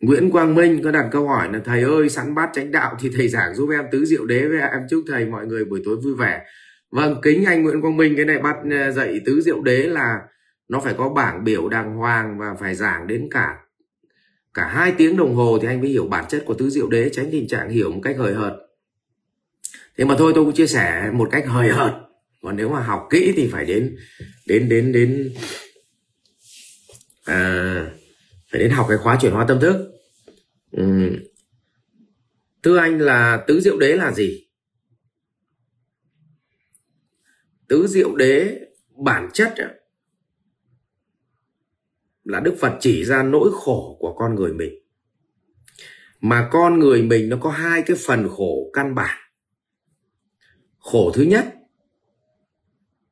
Nguyễn Quang Minh có đặt câu hỏi là thầy ơi sẵn bát chánh đạo thì thầy giảng giúp em Tứ Diệu Đế với em, chúc thầy mọi người buổi tối vui vẻ. Vâng, kính anh Nguyễn Quang Minh, cái này bắt dạy Tứ Diệu Đế là nó phải có bảng biểu đàng hoàng và phải giảng đến cả 2 tiếng đồng hồ thì anh mới hiểu bản chất của Tứ Diệu Đế, tránh tình trạng hiểu một cách hời hợt. Thế mà thôi, tôi cũng chia sẻ một cách hời hợt. Còn nếu mà học kỹ thì phải đến học cái khóa chuyển hóa tâm thức. Thưa anh, là Tứ Diệu Đế là gì? Tứ Diệu Đế bản chất là Đức Phật chỉ ra nỗi khổ của con người mình. Mà con người mình nó có 2 cái phần khổ căn bản. Khổ thứ nhất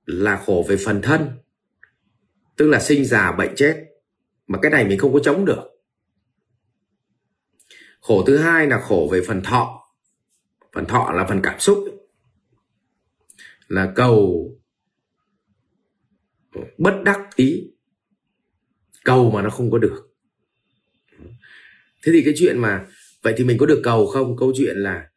là khổ về phần thân, tức là sinh già bệnh chết, mà cái này mình không có chống được. Khổ thứ hai là khổ về phần thọ. Phần thọ là phần cảm xúc, là cầu bất đắc ý, cầu mà nó không có được. Thế thì cái chuyện mà vậy thì mình có được cầu không? Câu chuyện là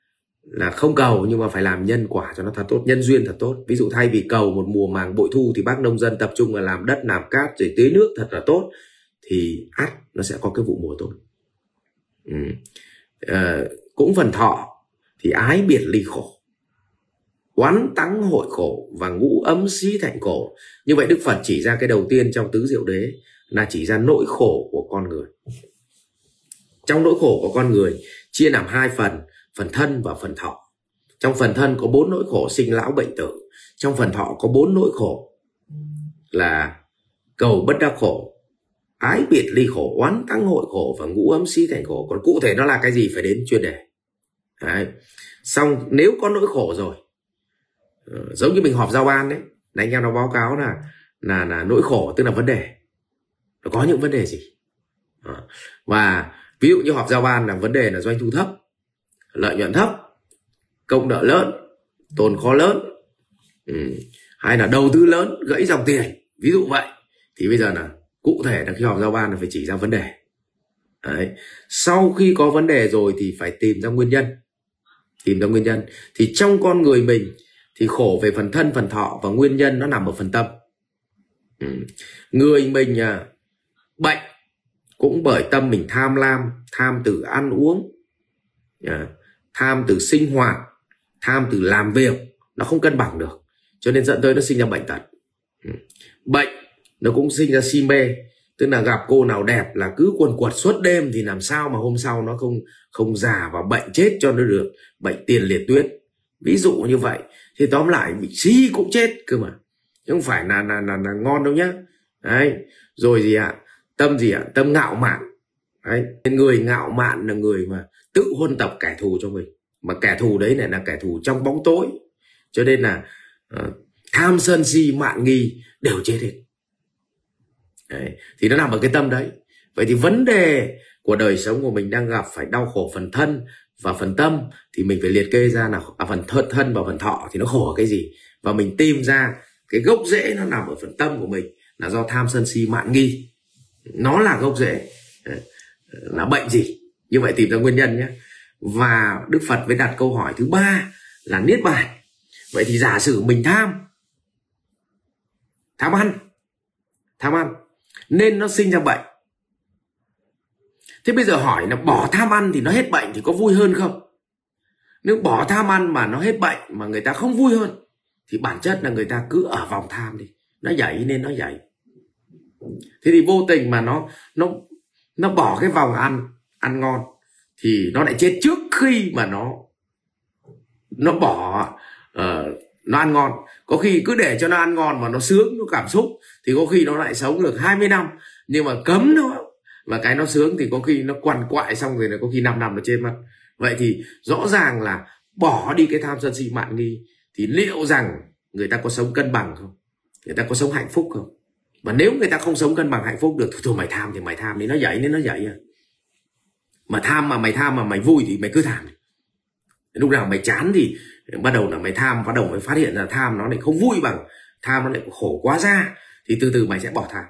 không cầu, nhưng mà phải làm nhân quả cho nó thật tốt, nhân duyên thật tốt. Ví dụ thay vì cầu một mùa màng bội thu thì bác nông dân tập trung vào làm đất, làm cát, rồi tưới nước thật là tốt, thì ắt nó sẽ có cái vụ mùa tốt. Cũng phần thọ thì ái biệt ly khổ, oán tắng hội khổ và ngũ ấm xí thạnh khổ. Như vậy Đức Phật chỉ ra cái đầu tiên trong Tứ Diệu Đế là chỉ ra nỗi khổ của con người. Trong nỗi khổ của con người chia làm 2 phần, phần thân và phần thọ. Trong phần thân có 4 nỗi khổ sinh lão bệnh tử. Trong phần thọ có 4 nỗi khổ là cầu bất đắc khổ, ái biệt ly khổ, oán tắng hội khổ và ngũ ấm xí thạnh khổ. Còn cụ thể nó là cái gì phải đến chuyên đề. Đấy. Xong nếu có nỗi khổ rồi, giống như mình họp giao ban đấy, là anh em nó báo cáo là nỗi khổ, tức là vấn đề. Nó có những vấn đề gì? Và ví dụ như họp giao ban là vấn đề là doanh thu thấp, lợi nhuận thấp, công nợ lớn, tồn kho lớn, hay là đầu tư lớn, gãy dòng tiền, ví dụ vậy. Thì bây giờ là cụ thể là khi họp giao ban là phải chỉ ra vấn đề. Đấy. Sau khi có vấn đề rồi thì phải tìm ra nguyên nhân. Tìm ra nguyên nhân. Thì trong con người mình thì khổ về phần thân, phần thọ và nguyên nhân nó nằm ở phần tâm. Người mình bệnh cũng bởi tâm mình tham lam, tham từ ăn uống, tham từ sinh hoạt, tham từ làm việc, nó không cân bằng được, cho nên dẫn tới nó sinh ra bệnh tật. Bệnh nó cũng sinh ra si mê, tức là gặp cô nào đẹp là cứ quần quật suốt đêm thì làm sao mà hôm sau nó không già và bệnh chết cho nó được, bệnh tiền liệt tuyết. Ví dụ như vậy. Thì tóm lại bị si cũng chết cơ mà, chứ không phải là ngon đâu nhá. Đấy. Rồi gì ạ? Tâm ngạo mạn. Đấy. Người ngạo mạn là người mà tự huân tập kẻ thù cho mình. Mà kẻ thù đấy này là kẻ thù trong bóng tối. Cho nên là tham sân si mạn nghi đều chết hết. Đấy. Thì nó nằm ở cái tâm đấy. Vậy thì vấn đề của đời sống của mình đang gặp phải đau khổ phần thân và phần tâm, thì mình phải liệt kê ra là phần thân và phần thọ thì nó khổ ở cái gì, và mình tìm ra cái gốc rễ nó nằm ở phần tâm của mình, là do tham sân si mạn nghi, nó là gốc rễ là bệnh gì. Như vậy tìm ra nguyên nhân nhé. Và Đức Phật mới đặt câu hỏi thứ 3 là niết bàn. Vậy thì giả sử mình tham ăn nên nó sinh ra bệnh. Thế bây giờ hỏi là bỏ tham ăn thì nó hết bệnh thì có vui hơn không? Nếu bỏ tham ăn mà nó hết bệnh mà người ta không vui hơn, thì bản chất là người ta cứ ở vòng tham đi. Nó dậy nên nó dậy. Thế thì vô tình mà nó bỏ cái vòng ăn ngon thì nó lại chết trước khi mà nó bỏ nó ăn ngon. Có khi cứ để cho nó ăn ngon mà nó sướng, nó cảm xúc, thì có khi nó lại sống được 20 năm. Nhưng mà cấm nó và cái nó sướng thì có khi nó quằn quại, xong rồi là có khi 5 năm nó chết mất. Vậy thì rõ ràng là bỏ đi cái tham sân si mạn nghi, thì liệu rằng người ta có sống cân bằng không? Người ta có sống hạnh phúc không? Và nếu người ta không sống cân bằng hạnh phúc được, thôi mày tham thì mày tham đi, nó dậy nên nó dậy. Mà tham mà mày vui thì mày cứ tham. Lúc nào mày chán thì bắt đầu là mày tham, bắt đầu mày phát hiện là tham nó lại không vui bằng, tham nó lại khổ quá ra, thì từ từ mày sẽ bỏ tham.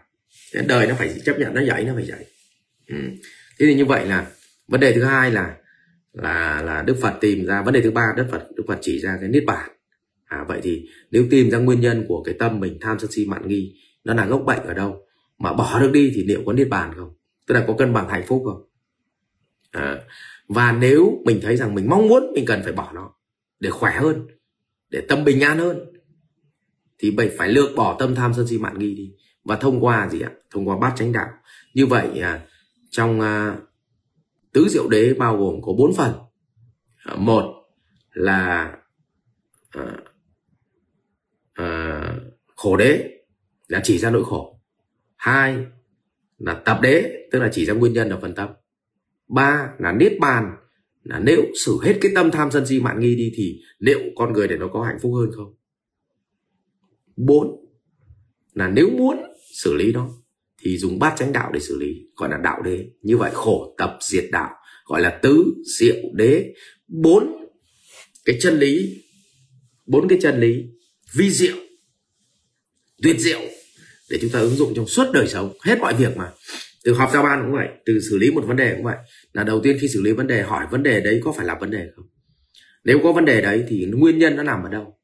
Đời nó phải chấp nhận nó dậy, nó phải dậy. Thế thì như vậy là vấn đề thứ hai là Đức Phật tìm ra. Vấn đề thứ ba, Đức Phật chỉ ra cái niết bàn. Vậy thì nếu tìm ra nguyên nhân của cái tâm mình tham sân si mạn nghi, nó là gốc bệnh ở đâu, mà bỏ được đi thì liệu có niết bàn không, tức là có cân bằng hạnh phúc không. Và nếu mình thấy rằng mình mong muốn mình cần phải bỏ nó để khỏe hơn, để tâm bình an hơn, thì mình phải lược bỏ tâm tham sân si mạn nghi đi, và thông qua gì ạ? Thông qua bát chánh đạo. Như vậy trong Tứ Diệu Đế bao gồm có 4 phần. Một là khổ đế, là chỉ ra nỗi khổ. Hai là tập đế, tức là chỉ ra nguyên nhân ở phần tâm. Ba là niết bàn, là nếu xử hết cái tâm tham sân si mạn nghi đi thì liệu con người để nó có hạnh phúc hơn không. Bốn là nếu muốn xử lý nó thì dùng bát chánh đạo để xử lý, gọi là đạo đế. Như vậy khổ tập diệt đạo, gọi là Tứ Diệu Đế. Bốn cái chân lý vi diệu, tuyệt diệu để chúng ta ứng dụng trong suốt đời sống, hết mọi việc. Mà từ họp giao ban cũng vậy, từ xử lý một vấn đề cũng vậy, là đầu tiên khi xử lý vấn đề, hỏi vấn đề đấy có phải là vấn đề không, nếu có vấn đề đấy thì nguyên nhân nó nằm ở đâu,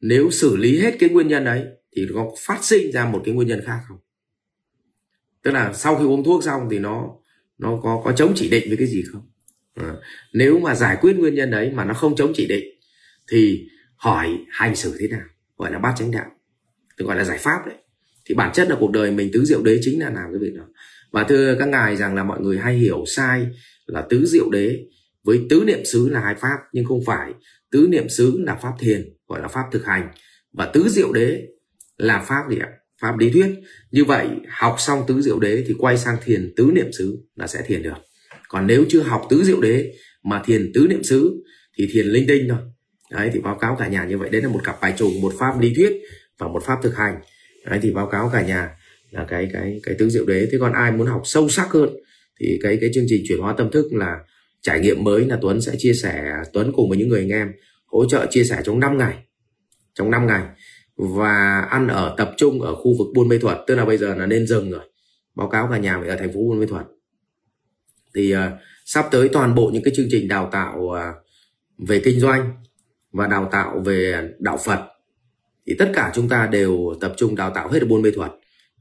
nếu xử lý hết cái nguyên nhân đấy thì nó phát sinh ra một cái nguyên nhân khác không, tức là sau khi uống thuốc xong thì nó có chống chỉ định với cái gì không. Nếu mà giải quyết nguyên nhân đấy mà nó không chống chỉ định thì hỏi hành xử thế nào, gọi là bát chánh đạo, tôi gọi là giải pháp đấy. Thì bản chất là cuộc đời mình, Tứ Diệu Đế chính là làm cái việc đó. Và thưa các ngài rằng là mọi người hay hiểu sai là Tứ Diệu Đế với tứ niệm xứ là hai pháp, nhưng không phải. Tứ niệm xứ là pháp thiền, gọi là pháp thực hành, và Tứ Diệu Đế là pháp gì ạ? Pháp lý thuyết. Như vậy học xong Tứ Diệu Đế thì quay sang thiền tứ niệm xứ là sẽ thiền được. Còn nếu chưa học Tứ Diệu Đế mà thiền tứ niệm xứ thì thiền linh tinh thôi. Đấy, thì báo cáo cả nhà như vậy, đấy là một cặp bài trùng, một pháp lý thuyết và một pháp thực hành. Đấy, thì báo cáo cả nhà là cái Tứ Diệu Đế. Thế còn ai muốn học sâu sắc hơn thì cái chương trình chuyển hóa tâm thức là trải nghiệm mới, là Tuấn sẽ chia sẻ, Tuấn cùng với những người anh em hỗ trợ chia sẻ trong 5 ngày, và ăn ở tập trung ở khu vực Buôn Mê Thuột, tức là bây giờ là nên dừng rồi, báo cáo cả nhà mình ở thành phố Buôn Mê Thuột. Thì sắp tới toàn bộ những cái chương trình đào tạo về kinh doanh và đào tạo về đạo Phật thì tất cả chúng ta đều tập trung đào tạo hết ở Buôn Mê Thuột,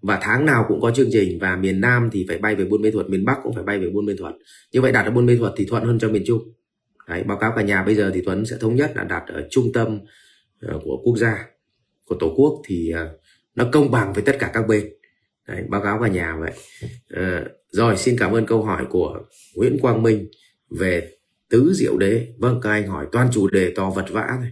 và tháng nào cũng có chương trình, và miền Nam thì phải bay về Buôn Mê Thuột, miền Bắc cũng phải bay về Buôn Mê Thuột. Như vậy đạt ở Buôn Mê Thuột thì thuận hơn cho miền Trung. Đấy, báo cáo cả nhà bây giờ thì Tuấn sẽ thống nhất là đạt ở trung tâm của quốc gia, của tổ quốc, thì nó công bằng với tất cả các bên. Đấy, báo cáo cả nhà vậy. Rồi, xin cảm ơn câu hỏi của Nguyễn Quang Minh về Tứ Diệu Đế. Vâng, các anh hỏi toàn chủ đề to vật vã này.